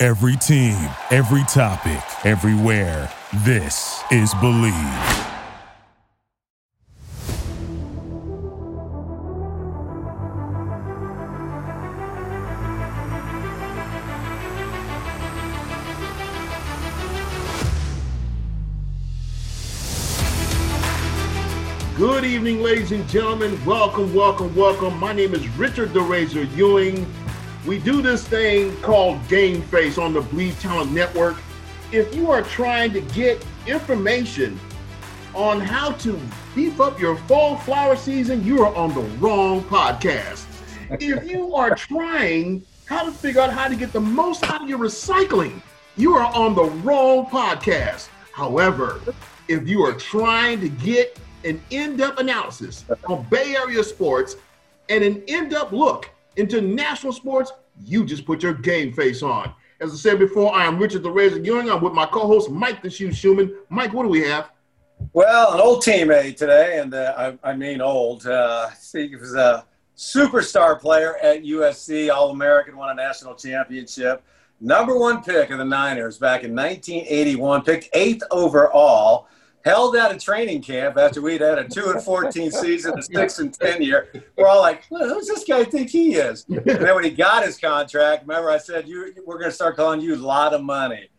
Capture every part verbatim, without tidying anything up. Every team, every topic, everywhere. This is Bleav. Good evening, ladies and gentlemen. Welcome, welcome, welcome. My name is Richard The Razor Ewing. We do this thing called Game Face on the Bleav Talent Network. If you are trying to get information on how to beef up your fall flower season, you are on the wrong podcast. If you are trying how to figure out how to get the most out of your recycling, you are on the wrong podcast. However, if you are trying to get an in-depth analysis on Bay Area sports and an in-depth look into national sports, you just put your Game Face on. As I said before, I am Richard The Razor Ewing. I'm with my co-host, Mike the Shoe Schuman. Mike, what do we have? Well, an old teammate today, and uh, I, I mean old. Uh, he was a superstar player at U S C, All-American, won a national championship. Number one pick of the Niners back in nineteen eighty-one, picked eighth overall, held out a training camp after we'd had a two and fourteen season, a six and ten year. We're all like, well, who's this guy think he is? And then when he got his contract, remember I said, you, we're going to start calling you a lot of money.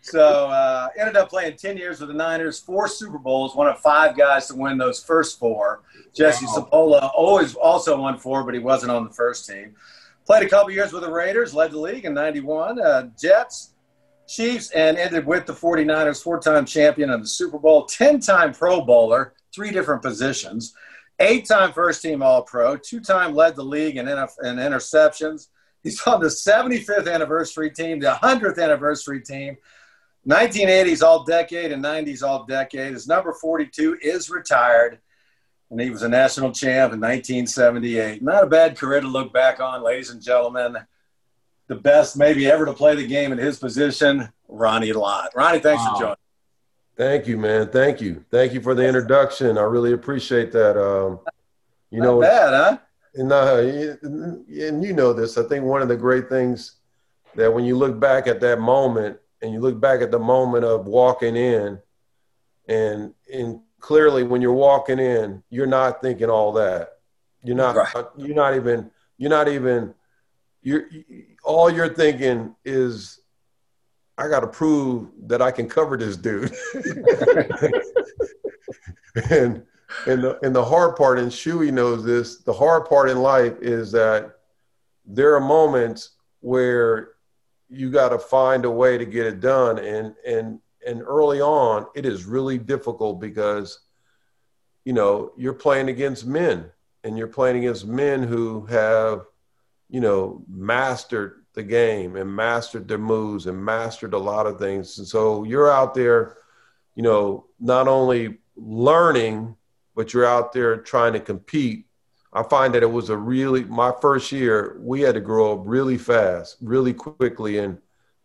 So uh, ended up playing ten years with the Niners, four Super Bowls, one of five guys to win those first four. Jesse Cipolla always also won four, but he wasn't on the first team. Played a couple years with the Raiders, led the league in ninety-one. Uh, Jets, Chiefs, and ended with the 49ers, four-time champion of the Super Bowl, ten-time Pro Bowler, three different positions, eight-time first-team All-Pro, two-time led the league in, inter- in interceptions. He's on the seventy-fifth anniversary team, the one hundredth anniversary team, nineteen eighties All-Decade and nineties All-Decade. His number forty-two is retired, and he was a national champ in nineteen seventy-eight. Not a bad career to look back on, ladies and gentlemen. The best maybe ever to play the game in his position, Ronnie Lott. Ronnie, thanks wow. for joining. Thank you, man. Thank you. Thank you for the introduction. I really appreciate that. Um, you Not know, bad, huh? And, uh, and you know this. I think one of the great things that when you look back at that moment and you look back at the moment of walking in, and and clearly when you're walking in, you're not thinking all that. You're not. Right. You're not even. You're not even. You're, all you're thinking is, I got to prove that I can cover this dude. and and the, and the hard part, and Shuey knows this, the hard part in life is that there are moments where you got to find a way to get it done. And, and, and early on, it is really difficult because, you know, you're playing against men, and you're playing against men who have, you know, mastered the game and mastered their moves and mastered a lot of things. And so you're out there, you know, not only learning, but you're out there trying to compete. I find that it was a really, my first year, we had to grow up really fast, really quickly. And,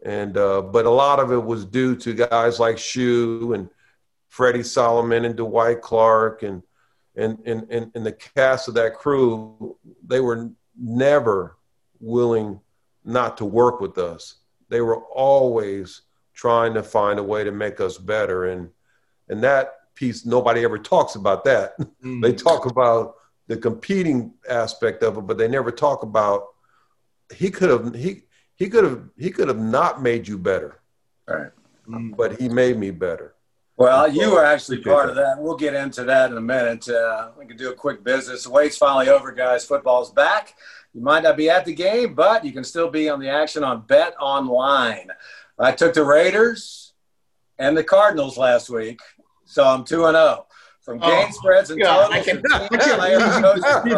and, uh, but a lot of it was due to guys like Shoe and Freddie Solomon and Dwight Clark and, and, and, and, and the cast of that crew. They were never willing not to work with us. They were always trying to find a way to make us better. And and that piece, nobody ever talks about that. Mm. They talk about the competing aspect of it, but they never talk about he could have he he could have he could have not made you better. Right. Mm. But he made me better. Well, you were actually part of that. We'll get into that in a minute. Uh, we can do a quick business. The wait's finally over, guys. Football's back. You might not be at the game, but you can still be on the action on Bet Online. I took the Raiders and the Cardinals last week, so I'm two and oh. From game oh, spreads and yeah, television team players chosen from.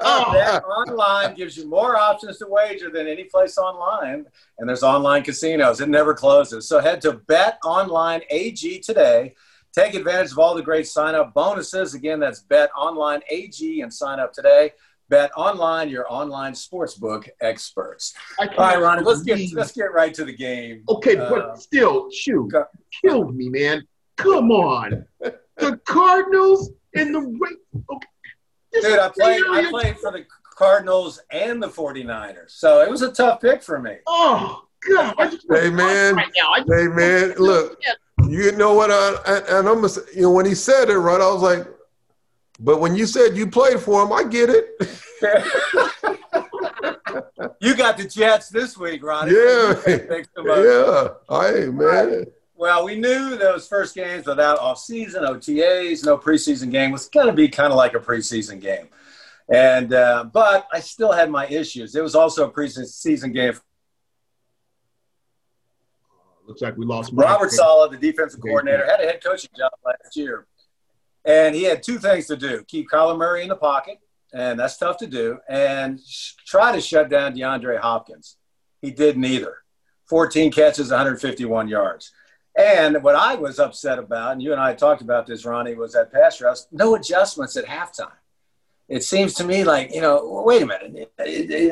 Oh. Bet Online gives you more options to wager than any place online, and there's online casinos. It never closes. So head to Bet Online A G today. Take advantage of all the great sign-up bonuses. Again, that's Bet Online A G and sign up today. Bet Online, your online sportsbook experts. All right, Ronnie, let's get, let's get right to the game. Okay, uh, but still, shoot, uh, killed me, man. Come on. The Cardinals and the – okay. Dude, I played, I played for the Cardinals and the 49ers, so it was a tough pick for me. Oh, God. I just hey, man. Right now. I just hey, man, look, you know what? I, I, and I'm – you know, when he said it, right, I was like, but when you said you played for him, I get it. You got the Jets this week, Ronnie. Yeah. Yeah. Hey, man. Well, we knew those first games without off-season, O T As, no preseason game was going to be kind of like a preseason game. And uh, but I still had my issues. It was also a preseason game. Looks like we lost Mike. Robert Saleh, the defensive coordinator, had a head coaching job last year. And he had two things to do, keep Kyler Murray in the pocket, and that's tough to do, and sh- try to shut down DeAndre Hopkins. He didn't either. fourteen catches, one hundred fifty-one yards. And what I was upset about, and you and I talked about this, Ronnie, was that pass rush, no adjustments at halftime. It seems to me like, you know, well, wait a minute.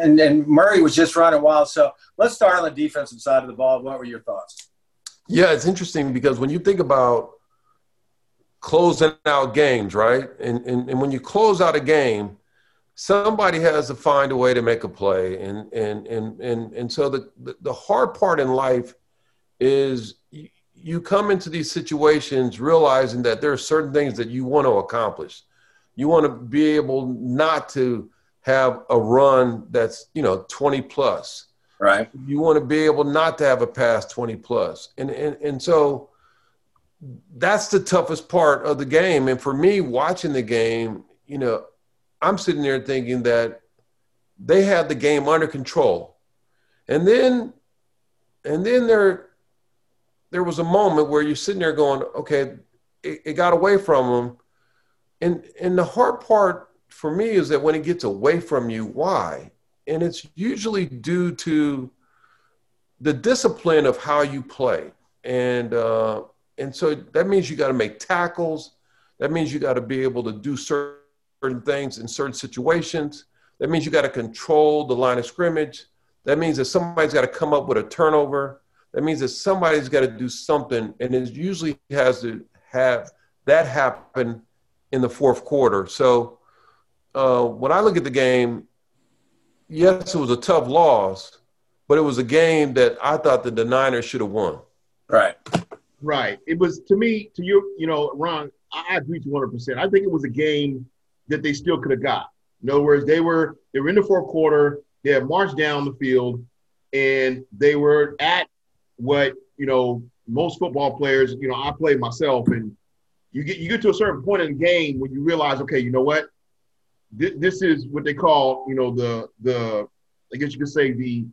And, and Murray was just running wild. So let's start on the defensive side of the ball. What were your thoughts? Yeah, it's interesting because when you think about closing out games, right, and, and, and when you close out a game, somebody has to find a way to make a play. And, and, and, and, and so the, the hard part in life is – you come into these situations realizing that there are certain things that you want to accomplish. You want to be able not to have a run that's, you know, twenty plus. Right. You want to be able not to have a pass twenty plus. And, and, and so that's the toughest part of the game. And for me, watching the game, you know, I'm sitting there thinking that they had the game under control. And then, and then they're, there was a moment where you're sitting there going, okay, it, it got away from them. And and the hard part for me is that when it gets away from you, why? And it's usually due to the discipline of how you play. And, uh, and so that means you got to make tackles. That means you got to be able to do certain things in certain situations. That means you got to control the line of scrimmage. That means that somebody's got to come up with a turnover. That means that somebody's got to do something, and it usually has to have that happen in the fourth quarter. So uh, when I look at the game, yes, it was a tough loss, but it was a game that I thought that the Niners should have won. Right. Right. It was, to me, to you, you know, Ron, I agree to one hundred percent. I think it was a game that they still could have got. In other words, they were, they were in the fourth quarter, they had marched down the field, and they were at what, you know, most football players, you know, I played myself, and you get you get to a certain point in the game when you realize, okay, you know what, this, this is what they call, you know, the, the I guess you could say the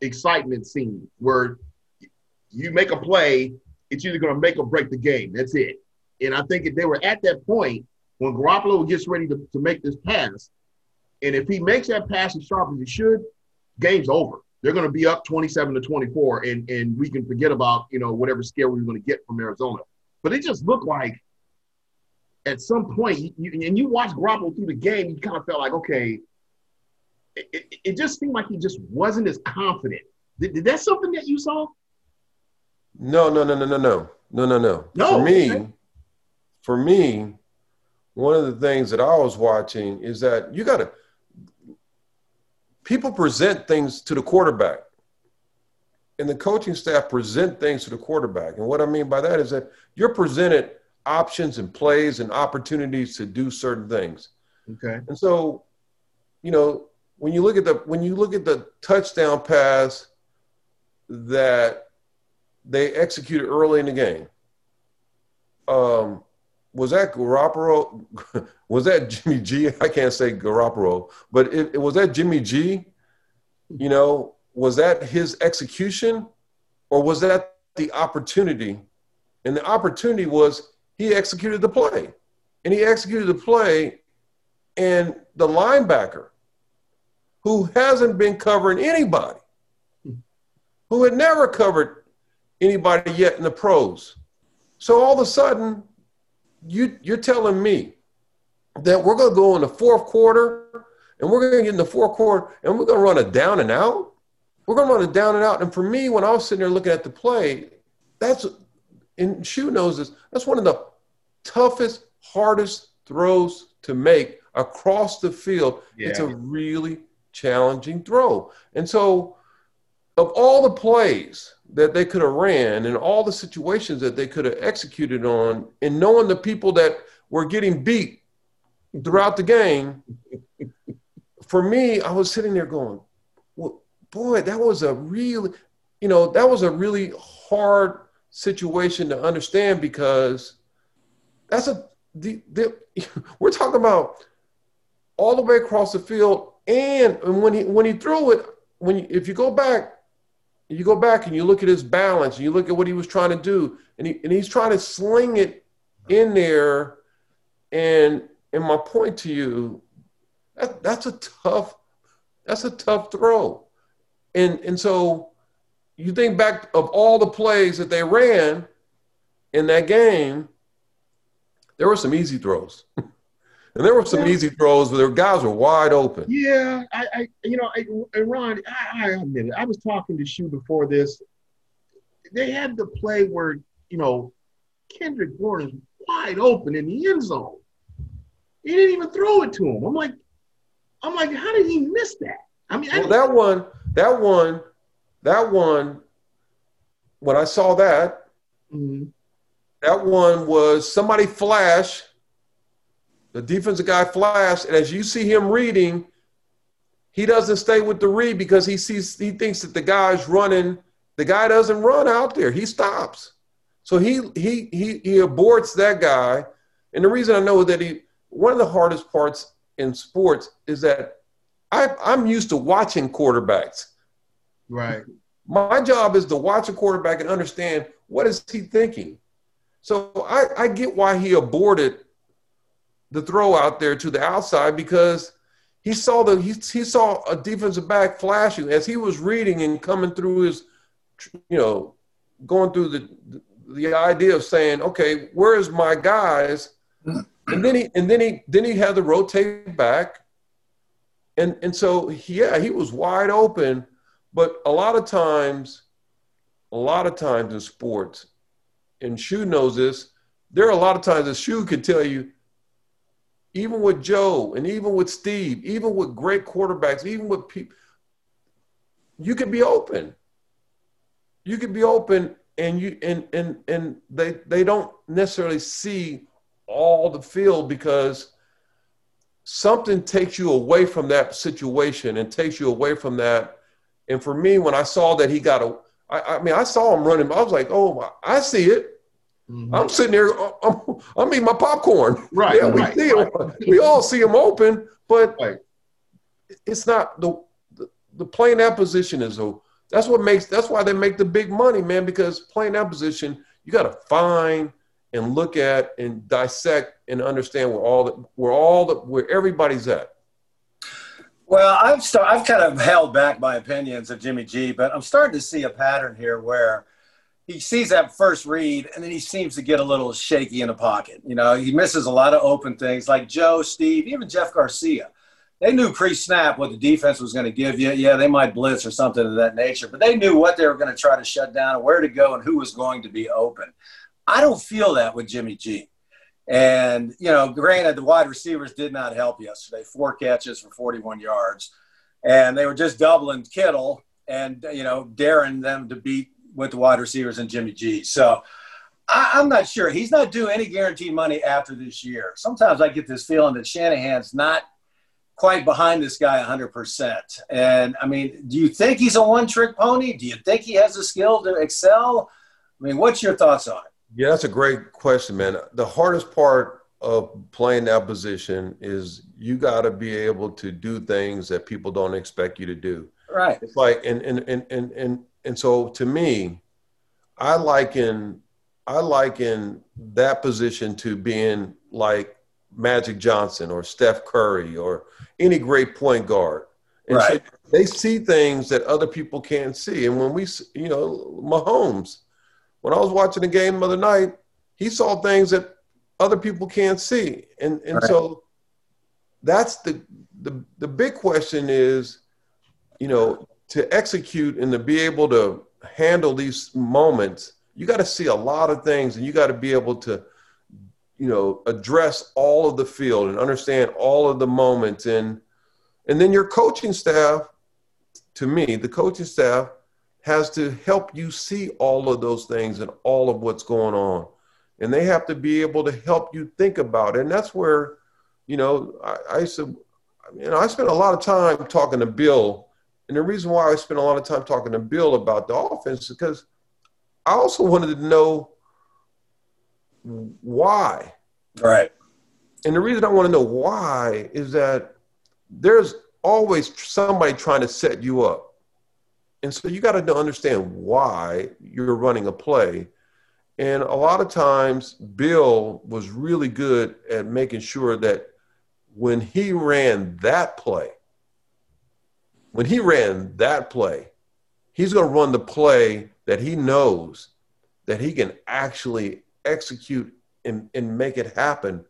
excitement scene, where you make a play, it's either going to make or break the game. That's it. And I think if they were at that point when Garoppolo gets ready to, to make this pass, and if he makes that pass as sharp as he should, game's over. They're going to be up twenty-seven to twenty-four, and, and we can forget about, you know, whatever scare we were going to get from Arizona. But it just looked like at some point, you, and you watch Garoppolo through the game, you kind of felt like, okay, it, it just seemed like he just wasn't as confident. Did, did that something that you saw? No, no, no, no, no, no, no, no, no. No. For me, for me, one of the things that I was watching is that you got to – people present things to the quarterback, and the coaching staff present things to the quarterback. And what I mean by that is that you're presented options and plays and opportunities to do certain things. Okay. And so, you know, when you look at the, when you look at the touchdown pass that they executed early in the game, um, was that Garoppolo? Was that Jimmy G? I can't say Garoppolo, but it, it, was that Jimmy G? You know, was that his execution, or was that the opportunity? And the opportunity was he executed the play. and he executed the play, and the linebacker, who hasn't been covering anybody, who had never covered anybody yet in the pros. So all of a sudden, you, you're telling me that we're going to go in the fourth quarter, and we're going to get in the fourth quarter, and we're going to run a down and out? We're going to run a down and out. And for me, when I was sitting there looking at the play, that's – and Shoe knows this – that's one of the toughest, hardest throws to make across the field. Yeah. It's a really challenging throw. And so of all the plays that they could have ran and all the situations that they could have executed on, and knowing the people that were getting beat throughout the game, for me, I was sitting there going, well, boy, that was a really, you know, that was a really hard situation to understand, because that's a, the, the, we're talking about all the way across the field. And when he, when he threw it, when you, if you go back, you go back and you look at his balance, and you look at what he was trying to do, and he, and he's trying to sling it in there. And, and my point to you, that, that's a tough, that's a tough throw. And, and so you think back of all the plays that they ran in that game, there were some easy throws. And there were some easy throws where the guys were wide open. Yeah, I, I you know, I, Ron, I, I admit it. I was talking to Shoe before this. They had the play where, you know, Kendrick Gordon's wide open in the end zone. He didn't even throw it to him. I'm like, I'm like, how did he miss that? I mean, I well, that one, that one, that one. When I saw that, mm-hmm. that one was somebody flash. The defensive guy flashed, and as you see him reading, he doesn't stay with the read because he sees he thinks that the guy's running. The guy doesn't run out there. He stops. So he he he he aborts that guy. And the reason I know that he one of the hardest parts in sports is that I I'm used to watching quarterbacks. Right. My job is to watch a quarterback and understand what is he thinking. So I, I get why he aborted the throw out there to the outside, because he saw the he, he saw a defensive back flashing as he was reading and coming through his, you know, going through the the idea of saying, okay, where is my guys? And then he and then he then he had to rotate back, and and so yeah, he was wide open. But a lot of times, a lot of times in sports, and Shoe knows this, there are a lot of times that Shoe could tell you. Even with Joe and even with Steve, even with great quarterbacks, even with people, you could be open. You could be open, and you and and and they they don't necessarily see all the field, because something takes you away from that situation and takes you away from that. And for me, when I saw that he got a, I, I mean, I saw him running. I was like, oh, I see it. Mm-hmm. I'm sitting there, I'm, I'm eating my popcorn. Right, yeah, we, right, see right. we all see them open, but right. it's not the, the the playing that position is a that's what makes that's why they make the big money, man. Because playing that position, you got to find and look at and dissect and understand where all the where all the where everybody's at. Well, I've start, I've kind of held back my opinions of Jimmy G, but I'm starting to see a pattern here where he sees that first read, and then he seems to get a little shaky in the pocket. You know, he misses a lot of open things, like Joe, Steve, even Jeff Garcia. They knew pre-snap what the defense was going to give you. Yeah, they might blitz or something of that nature, but they knew what they were going to try to shut down, where to go, and who was going to be open. I don't feel that with Jimmy G. And, you know, granted, the wide receivers did not help yesterday. Four catches for forty-one yards. And they were just doubling Kittle and, you know, daring them to beat with the wide receivers and Jimmy G. So I, I'm not sure. He's not due any guaranteed money after this year. Sometimes I get this feeling that Shanahan's not quite behind this guy one hundred percent. And, I mean, do you think he's a one-trick pony? Do you think he has the skill to excel? I mean, what's your thoughts on it? Yeah, that's a great question, man. The hardest part of playing that position is you got to be able to do things that people don't expect you to do. Right. It's like and and and and and and so to me, I liken I liken that position to being like Magic Johnson or Steph Curry or any great point guard. And right. So they see things that other people can't see. And when we, you know, Mahomes, when I was watching the game the other night, he saw things that other people can't see. And and right. so that's the, the the big question is, you know, to execute and to be able to handle these moments, you got to see a lot of things, and you got to be able to, you know, address all of the field and understand all of the moments. And and then your coaching staff, to me, the coaching staff has to help you see all of those things and all of what's going on. And they have to be able to help you think about it. And that's where, you know, I, I used to, you know, I spent a lot of time talking to Bill. And the reason why I spent a lot of time talking to Bill about the offense is because I also wanted to know why. Right. And the reason I want to know why is that there's always somebody trying to set you up. And so you got to understand why you're running a play. And a lot of times Bill was really good at making sure that when he ran that play, when he ran that play, he's going to run the play that he knows that he can actually execute and, and make it happen.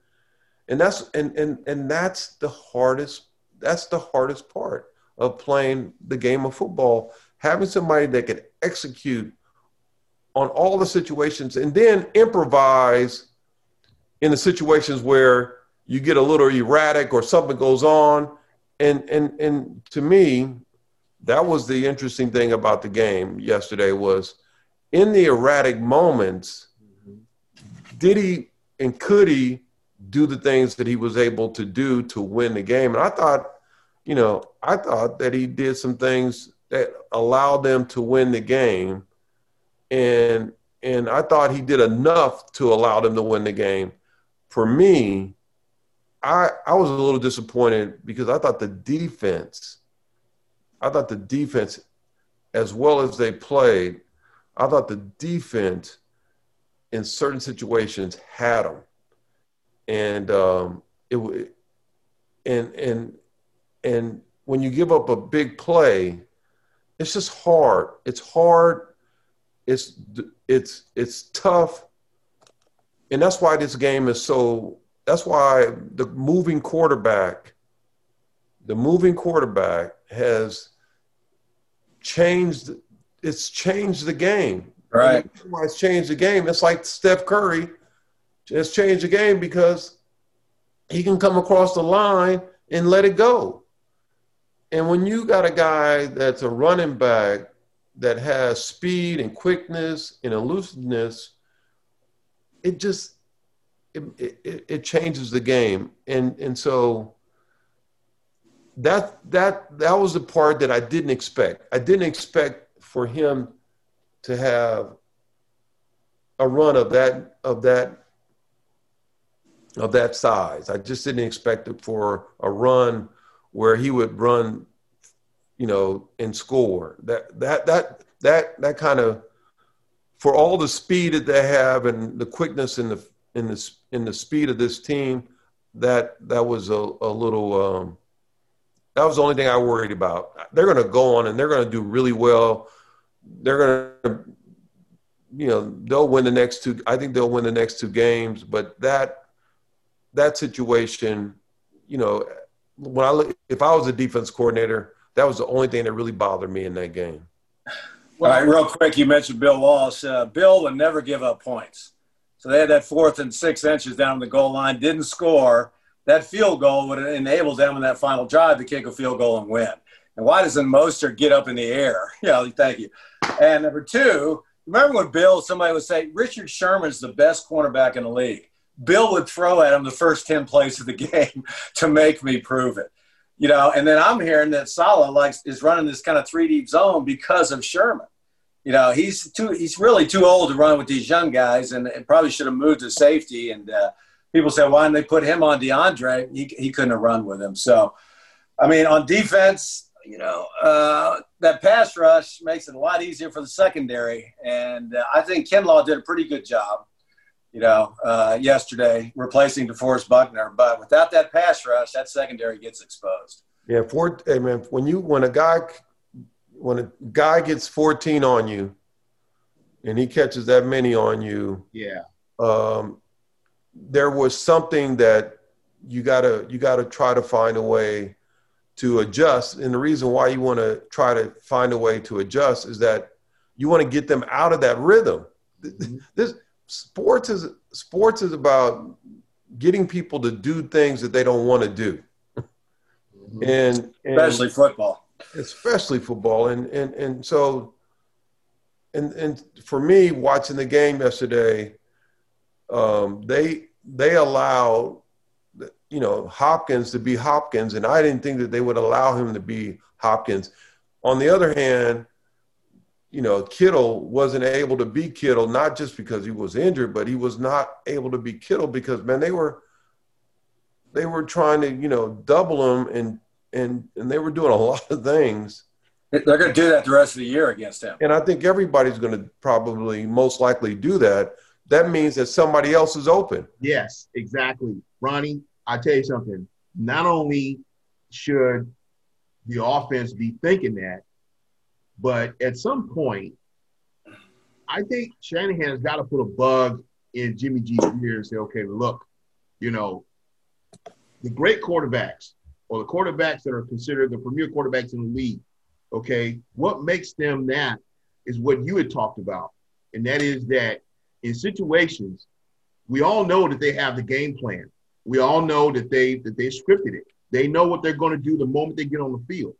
And that's, and, and, and that's the hardest, that's the hardest part of playing the game of football, having somebody that can execute on all the situations and then improvise in the situations where you get a little erratic or something goes on. And, and, and to me, that was the interesting thing about the game yesterday was in the erratic moments, did he and could he do the things that he was able to do to win the game? And I thought, you know, I thought that he did some things that allowed them to win the game. And and I thought he did enough to allow them to win the game. For me, I I was a little disappointed because I thought the defense, I thought the defense, as well as they played, I thought the defense in certain situations had them. And um, it and and and when you give up a big play, it's just hard. It's hard. It's it's it's tough, and that's why this game is so. That's why the moving quarterback, the moving quarterback has changed. It's changed the game. Right. Why it's changed the game? It's like Steph Curry has changed the game because he can come across the line and let it go. And when you got a guy that's a running back that has speed and quickness and elusiveness, it just, it, it, it changes the game. And, and so that, that, that was the part that I didn't expect. I didn't expect for him to have a run of that, of that, of that size. I just didn't expect it for a run where he would run, you know, and score. That that that that that kind of, for all the speed that they have and the quickness and the in the in the speed of this team, that that was a, a little um, that was the only thing I worried about. They're going to go on and they're going to do really well. They're going to, you know, they'll win the next two. I think they'll win the next two games. But that that situation, you know, when I look, if I was a defense coordinator, that was the only thing that really bothered me in that game. Well, all right, real quick, you mentioned Bill Walsh. Uh, Bill would never give up points. So they had that fourth and six inches down the goal line, didn't score. That field goal would enable them in that final drive to kick a field goal and win. And why doesn't Mostert get up in the air? Yeah, thank you. And number two, remember when Bill, somebody would say, Richard Sherman's the best cornerback in the league. Bill would throw at him the first ten plays of the game to make me prove it. You know, and then I'm hearing that Saleh likes is running this kind of three deep zone because of Sherman. You know, he's too he's really too old to run with these young guys, and, and probably should have moved to safety. And uh, people say, why didn't they put him on DeAndre? He he couldn't have run with him. So, I mean, on defense, you know, uh, that pass rush makes it a lot easier for the secondary. And uh, I think Kinlaw did a pretty good job. you know, uh, yesterday, replacing DeForest Buckner. But without that pass rush, that secondary gets exposed. Yeah, four, hey man, when you when a guy when a guy gets fourteen on you, and he catches that many on you, yeah, um, there was something that you gotta you gotta try to find a way to adjust. And the reason why you want to try to find a way to adjust is that you want to get them out of that rhythm. Mm-hmm. This sports is sports is about getting people to do things that they don't want to do. And, and especially football, especially football. And, and, and so, and, and for me watching the game yesterday, um, they, they allowed, you know, Hopkins to be Hopkins. And I didn't think that they would allow him to be Hopkins. On the other hand, you know, Kittle wasn't able to be Kittle, not just because he was injured, but he was not able to be Kittle because, man, they were, they were trying to, you know, double him and, And, and they were doing a lot of things. They're going to do that the rest of the year against him. And I think everybody's going to probably most likely do that. That means that somebody else is open. Yes, exactly. Ronnie, I tell you something. Not only should the offense be thinking that, but at some point, I think Shanahan has got to put a bug in Jimmy G's ear and say, okay, look, you know, the great quarterbacks, or the quarterbacks that are considered the premier quarterbacks in the league, okay, what makes them that is what you had talked about. And that is that in situations, we all know that they have the game plan. We all know that they that they scripted it. They know what they're going to do the moment they get on the field.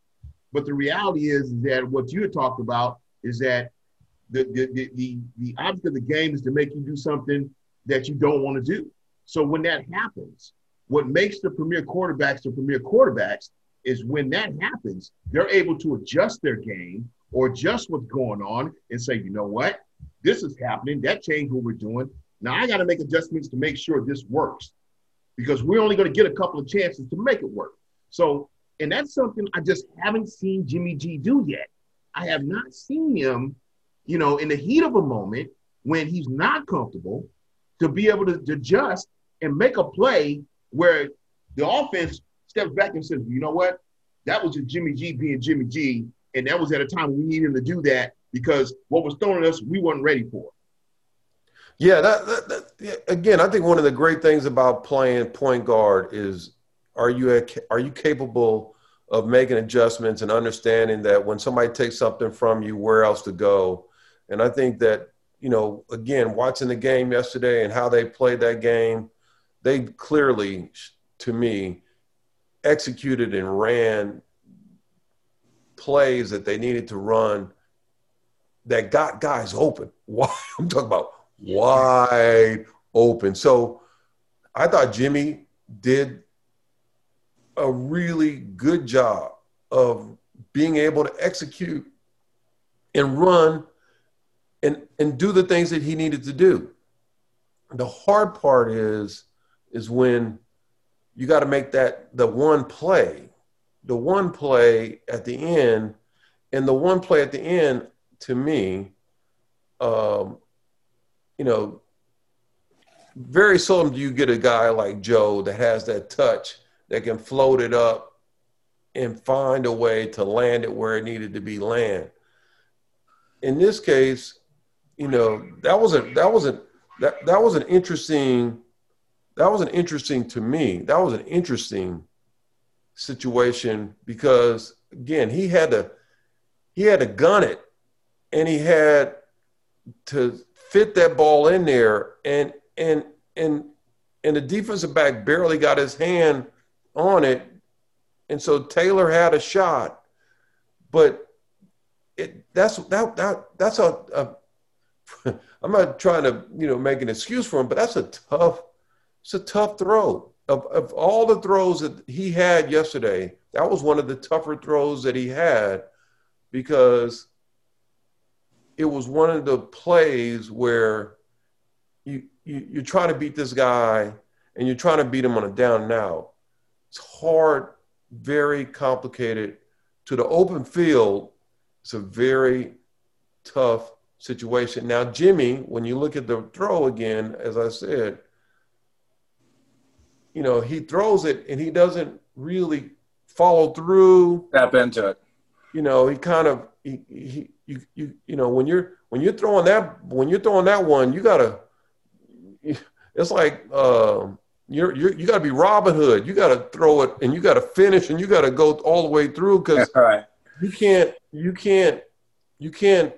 But the reality is that what you had talked about is that the the the, the, the object of the game is to make you do something that you don't want to do. So when that happens, what makes the premier quarterbacks the premier quarterbacks is when that happens, they're able to adjust their game or adjust what's going on and say, you know what, this is happening. That changed what we're doing. Now I got to make adjustments to make sure this works because we're only going to get a couple of chances to make it work. So, and that's something I just haven't seen Jimmy G do yet. I have not seen him, you know, in the heat of a moment when he's not comfortable to be able to, to adjust and make a play where the offense steps back and says, you know what, that was just Jimmy G being Jimmy G, and that was at a time we needed him to do that because what was thrown at us, we weren't ready for. Yeah, that, that, that again, I think one of the great things about playing point guard is are you are you capable of making adjustments and understanding that when somebody takes something from you, where else to go? And I think that, you know, again, watching the game yesterday and how they played that game, they clearly, to me, executed and ran plays that they needed to run that got guys open. Wide, I'm talking about yeah. wide open. So I thought Jimmy did a really good job of being able to execute and run and, and do the things that he needed to do. The hard part is, is when you got to make that the one play, the one play at the end, and the one play at the end, to me, um, you know, very seldom do you get a guy like Joe that has that touch that can float it up and find a way to land it where it needed to be land. In this case, you know, that wasn't that wasn't that that was an interesting. That was an interesting to me. That was an interesting situation because again, he had to he had to gun it, and he had to fit that ball in there, and and and and the defensive back barely got his hand on it, and so Taylor had a shot, but it that's that that that's a, a I'm not trying to you know make an excuse for him, but that's a tough. It's a tough throw. Of, of all the throws that he had yesterday, that was one of the tougher throws that he had because it was one of the plays where you, you, you're trying to beat this guy and you're trying to beat him on a down and out. It's hard, very complicated. To the open field, it's a very tough situation. Now, Jimmy, when you look at the throw again, as I said, you know, he throws it and he doesn't really follow through. Tap into it. You know, he kind of he, he you you you know when you're when you're throwing that when you're throwing that one, you gotta. It's like uh, you're you you gotta be Robin Hood. You gotta throw it and you gotta finish and you gotta go all the way through because right. you can't you can't you can't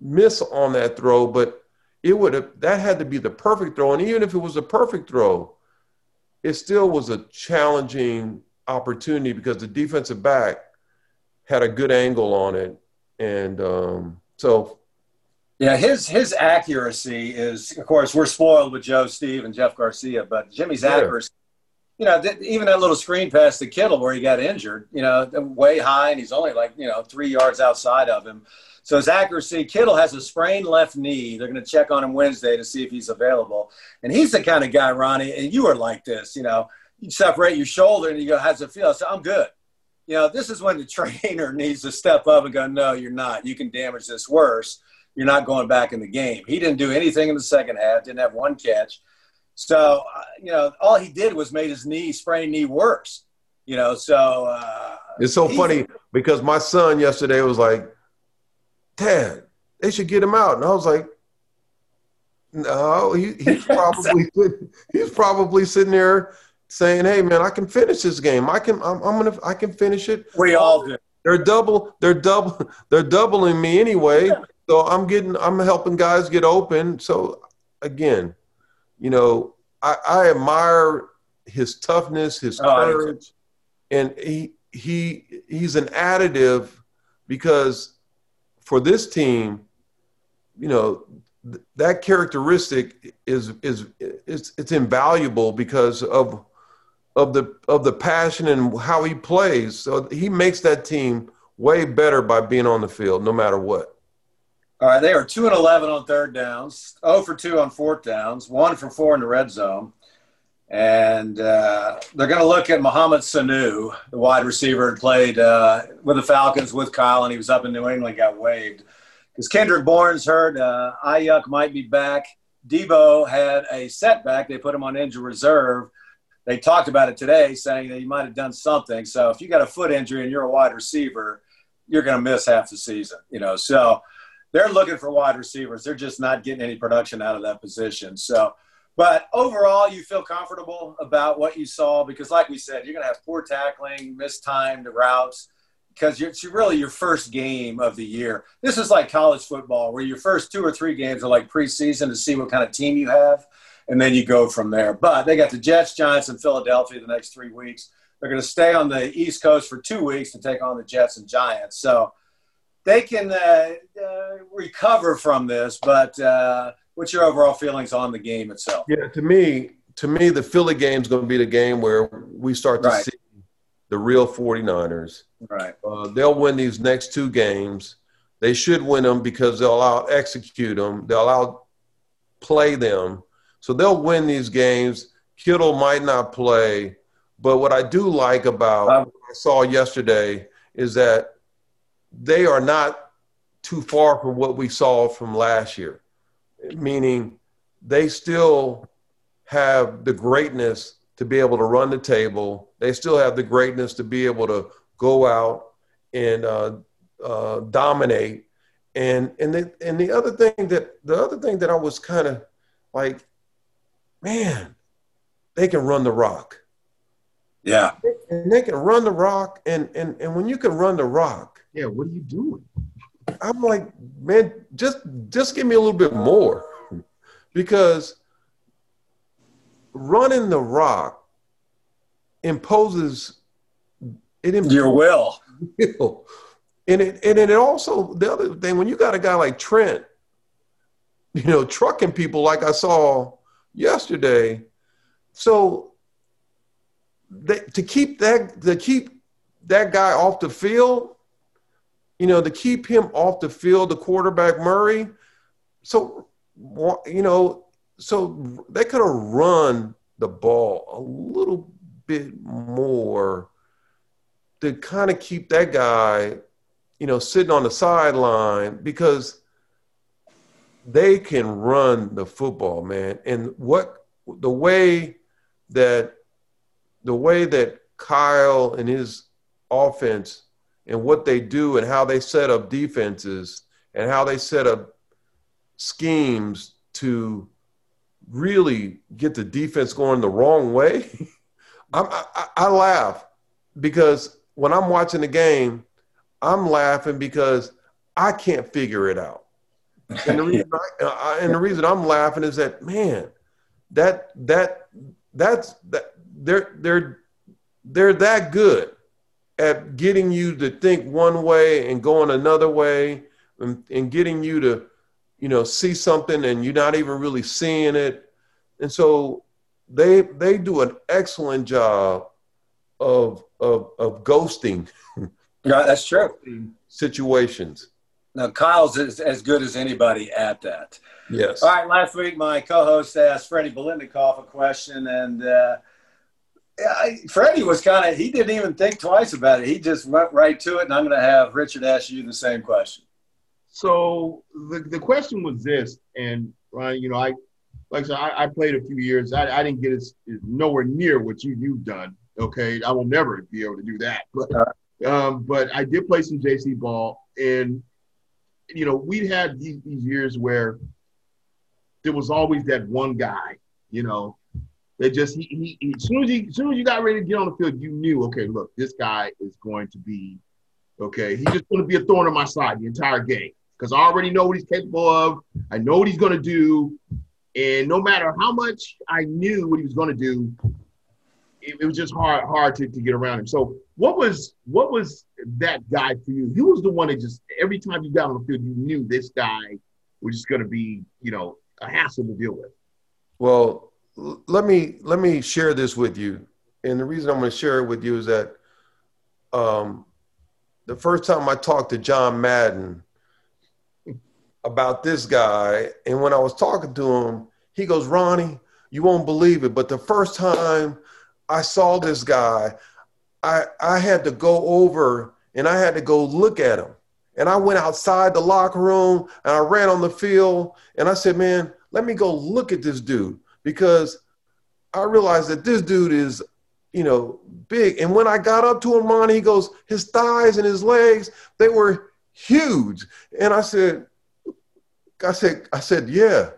miss on that throw. But it would have that had to be the perfect throw, and even if it was a perfect throw, it still was a challenging opportunity because the defensive back had a good angle on it. And um, so. Yeah, his his accuracy is, of course, we're spoiled with Joe, Steve, and Jeff Garcia, but Jimmy's yeah. accuracy, you know, th- even that little screen pass to Kittle where he got injured, you know, way high, and he's only like, you know, three yards outside of him. So his accuracy, Kittle has a sprained left knee. They're going to check on him Wednesday to see if he's available. And he's the kind of guy, Ronnie, and you are like this, you know, you separate your shoulder and you go, how's it feel? I said, I'm good. You know, this is when the trainer needs to step up and go, no, you're not. You can damage this worse. You're not going back in the game. He didn't do anything in the second half, didn't have one catch. So, uh, you know, all he did was made his knee, sprained knee worse. You know, so. Uh, it's so funny because my son yesterday was like, Dad, they should get him out. And I was like, no, he, he's probably he's probably sitting there saying, "Hey, man, I can finish this game. I can. I'm, I'm gonna. I can finish it." We all do. They're double. They're double. They're doubling me anyway. Yeah. So I'm getting. I'm helping guys get open. So again, you know, I, I admire his toughness, his courage, oh, and he he he's an additive because. For this team, you know, th- that characteristic is is it's it's invaluable because of of the of the passion and how he plays. So he makes that team way better by being on the field, no matter what. All right, they are two and eleven on third downs, zero for two on fourth downs, one for four in the red zone, and uh, they're going to look at Mohamed Sanu, the wide receiver, and played uh, with the Falcons with Kyle, and he was up in New England, got waived. Because Kendrick Bourne's hurt, uh, Ayuk might be back. Debo had a setback. They put him on injured reserve. They talked about it today, saying that he might have done something. So if you got a foot injury and you're a wide receiver, you're going to miss half the season. You know, so they're looking for wide receivers. They're just not getting any production out of that position. So – but overall, you feel comfortable about what you saw because, like we said, you're going to have poor tackling, mistimed routes because it's really your first game of the year. This is like college football where your first two or three games are like preseason to see what kind of team you have, and then you go from there. But they got the Jets, Giants, and Philadelphia the next three weeks. They're going to stay on the East Coast for two weeks to take on the Jets and Giants. So they can uh, uh, recover from this, but uh, – what's your overall feelings on the game itself? Yeah, to me, to me, the Philly game is going to be the game where we start to right. see the real 49ers. Right. Uh, they'll win these next two games. They should win them because they'll out-execute them. They'll out-play them. So they'll win these games. Kittle might not play. But what I do like about um, what I saw yesterday is that they are not too far from what we saw from last year. Meaning they still have the greatness to be able to run the table. They still have the greatness to be able to go out and uh, uh, dominate. And and the, and the other thing that the other thing that I was kind of like, man, they can run the rock. Yeah, and they can run the rock. And and and when you can run the rock, yeah, what are you doing? I'm like, man, just just give me a little bit more because running the rock imposes it imposes your will. will. And it and it also the other thing when you got a guy like Trent, you know, trucking people like I saw yesterday. So they, to keep that to keep that guy off the field. You know, to keep him off the field, the quarterback Murray. So, you know, so they could have run the ball a little bit more to kind of keep that guy, you know, sitting on the sideline because they can run the football, man. And what the way that the way that Kyle and his offense and what they do and how they set up defenses and how they set up schemes to really get the defense going the wrong way, I'm, I, I laugh because when I'm watching the game, I'm laughing because I can't figure it out. And the reason, I, and the reason I'm laughing is that, man, that that that's that they're they're they're that good at getting you to think one way and going another way, and, and getting you to, you know, see something and you're not even really seeing it. And so they they do an excellent job of of of ghosting. No, that's true. Situations. Now, Kyle's is as good as anybody at that. Yes. All right, last week my co-host asked Freddie Belenikoff a question, and uh, I, Freddie was kind of – he didn't even think twice about it. He just went right to it, and I'm going to have Richard ask you the same question. So the, the question was this, and, Ronnie, you know, I like I said, I, I played a few years. I, I didn't get as, as nowhere near what you, you've done, okay? I will never be able to do that. But, um, but I did play some J C ball, and – you know, we'd had these, these years where there was always that one guy, you know, that just he, he, he as soon as he, as soon as you got ready to get on the field, you knew, okay, look, this guy is going to be, okay, he's just going to be a thorn on my side the entire game because I already know what he's capable of. I know what he's going to do. And no matter how much I knew what he was going to do, it, it was just hard hard to, to get around him. So what was what was that guy for you? He was the one that just every time you got on the field, you knew this guy was just going to be, you know, a hassle to deal with. Well, let me let me share this with you, and the reason I'm going to share it with you is that um, the first time I talked to John Madden about this guy, and when I was talking to him, he goes, "Ronnie, you won't Bleav it, but the first time I saw this guy, I, I had to go over and I had to go look at him. And I went outside the locker room and I ran on the field and I said, man, let me go look at this dude because I realized that this dude is, you know, big. And when I got up to him, Ron, he goes, his thighs and his legs, they were huge. And I said, I said, I said, yeah,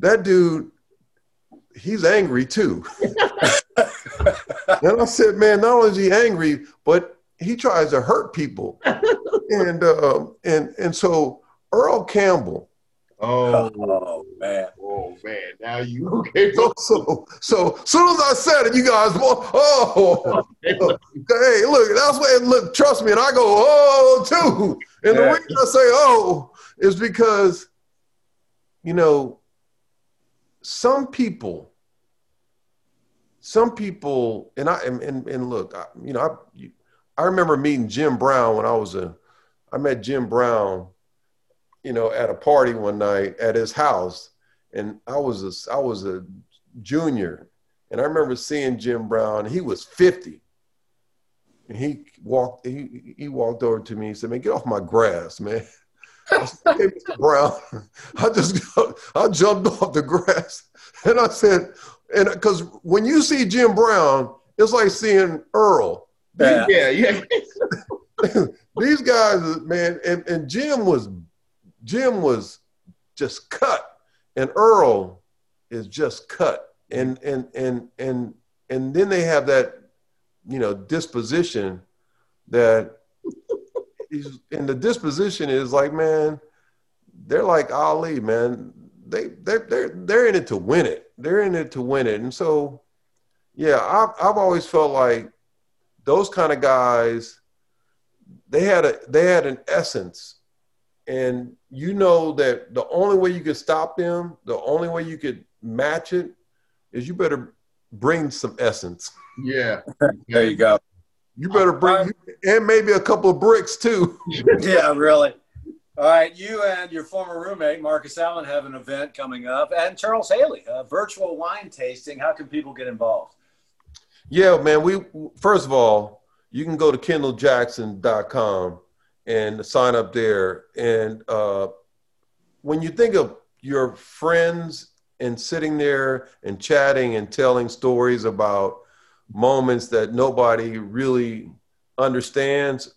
that dude, he's angry too." And I said, man, not only is he angry, but he tries to hurt people. and um, and and so Earl Campbell. Oh, oh man! Oh man! Now you okay? So so so soon as I said it, you guys. Oh, hey, look, that's what. Look, trust me, and I go oh too. And yeah. The reason I say oh is because, you know, some people. Some people, and I and and look, I, you know, I I remember meeting Jim Brown when I was a, I met Jim Brown, you know, at a party one night at his house, and I was a I was a junior, and I remember seeing Jim Brown. He was fifty, and he walked he he walked over to me. He said, "Man, get off my grass, man." I said, "Hey, Mister Brown," I just I jumped off the grass, and I said. And because when you see Jim Brown, it's like seeing Earl. Yeah, yeah. yeah. These guys, man, and, and Jim was Jim was just cut, and Earl is just cut. And and and and and then they have that, you know, disposition that is, and the disposition is like, man, they're like Ali, man. They they they're they're in it to win it. They're in it to win it. And so, yeah, I've, I've always felt like those kind of guys, they had a they had an essence. And you know that the only way you could stop them, the only way you could match it is you better bring some essence. Yeah. There you go. You better bring – and maybe a couple of bricks too. Yeah, really. All right, you and your former roommate, Marcus Allen, have an event coming up, and Charles Haley, a virtual wine tasting. How can people get involved? Yeah, man, we first of all, you can go to Kendall Jackson dot com and sign up there. And uh, when you think of your friends and sitting there and chatting and telling stories about moments that nobody really understands.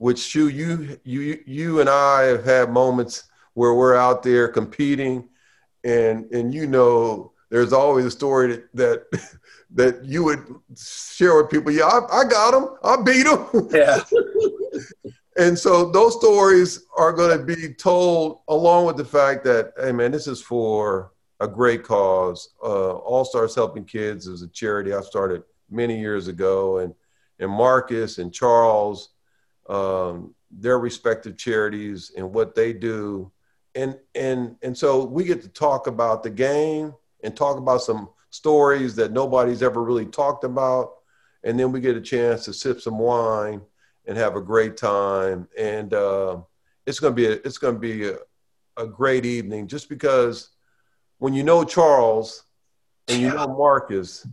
With Shoe, you you you and I have had moments where we're out there competing, and and you know there's always a story that that, that you would share with people. Yeah, I, I got him. I beat him. Yeah. And so those stories are going to be told along with the fact that, hey man, this is for a great cause. Uh, All Stars Helping Kids is a charity I started many years ago, and and Marcus and Charles. Um, their respective charities and what they do. And, and, and so we get to talk about the game and talk about some stories that nobody's ever really talked about. And then we get a chance to sip some wine and have a great time. And uh, it's going to be, a, it's going to be a, a great evening, just because when you know Charles and you know Marcus,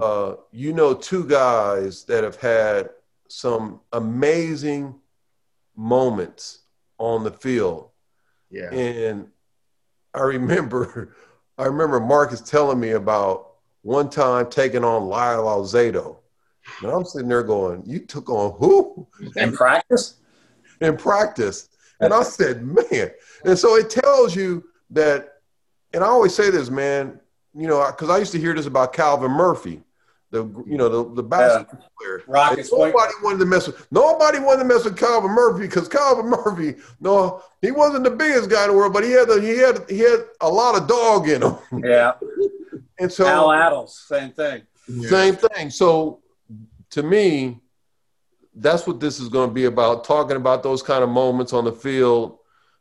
uh, you know two guys that have had some amazing moments on the field. Yeah. And I remember, I remember Marcus telling me about one time taking on Lyle Alzado. And I'm sitting there going, you took on who? In practice? In practice. And I said, man. And so it tells you that, and I always say this, man, you know, because I used to hear this about Calvin Murphy. The, you know, the, the basketball yeah. player. Rockets nobody point. wanted to mess with nobody wanted to mess with Calvin Murphy, because Calvin Murphy, no, he wasn't the biggest guy in the world, but he had the, he had he had a lot of dog in him. Yeah. And so Al Adams, same thing. Same yeah. thing. So to me, that's what this is going to be about, talking about those kind of moments on the field,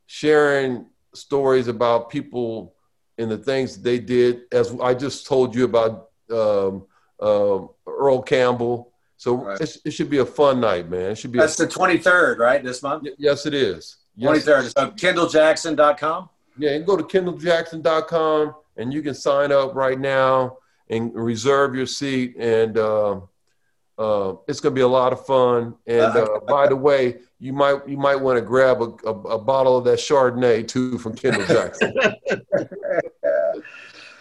sharing stories about people and the things they did, as I just told you about um Uh, Earl Campbell. So right. it, it should be a fun night, man. It should be. That's a, the twenty-third, right, this month? Y- yes, it is. Yes, twenty-third. So Kendall Jackson dot com? Yeah, you can go to Kendall Jackson dot com, and you can sign up right now and reserve your seat. And uh, uh, it's going to be a lot of fun. And uh, by the way, you might you might want to grab a, a, a bottle of that Chardonnay, too, from Kendall Jackson.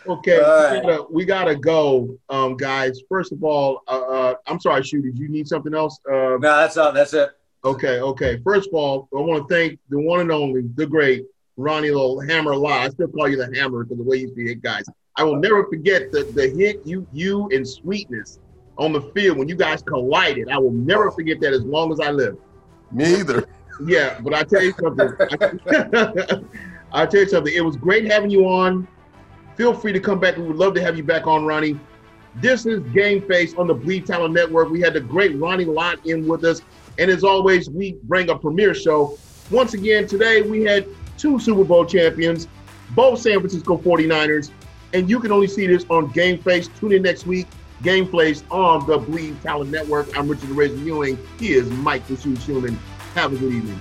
Okay, right. we, gotta, we gotta go, um, guys. First of all, uh, uh, I'm sorry, Shoe, did you need something else? Uh, no, that's all. That's it. Okay, okay. First of all, I want to thank the one and only, the great Ronnie Lott, Hammer Lott. I still call you the Hammer for the way you hit guys. I will never forget the the hit you you and Sweetness on the field when you guys collided. I will never forget that as long as I live. Me either. Yeah, but I tell you something. I tell you something. It was great having you on. Feel free to come back. We would love to have you back on, Ronnie. This is Game Face on the Bleav Talent Network. We had the great Ronnie Lott in with us. And as always, we bring a premier show. Once again, today we had two Super Bowl champions, both San Francisco forty-niners. And you can only see this on Game Face. Tune in next week. Game Face on the Bleav Talent Network. I'm Richard The Razor Ewing. He is Mike the Shoe Schuman. Have a good evening.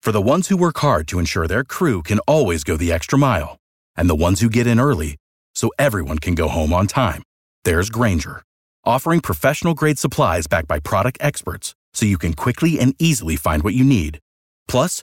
For the ones who work hard to ensure their crew can always go the extra mile, and the ones who get in early so everyone can go home on time, there's Grainger, offering professional-grade supplies backed by product experts so you can quickly and easily find what you need. Plus,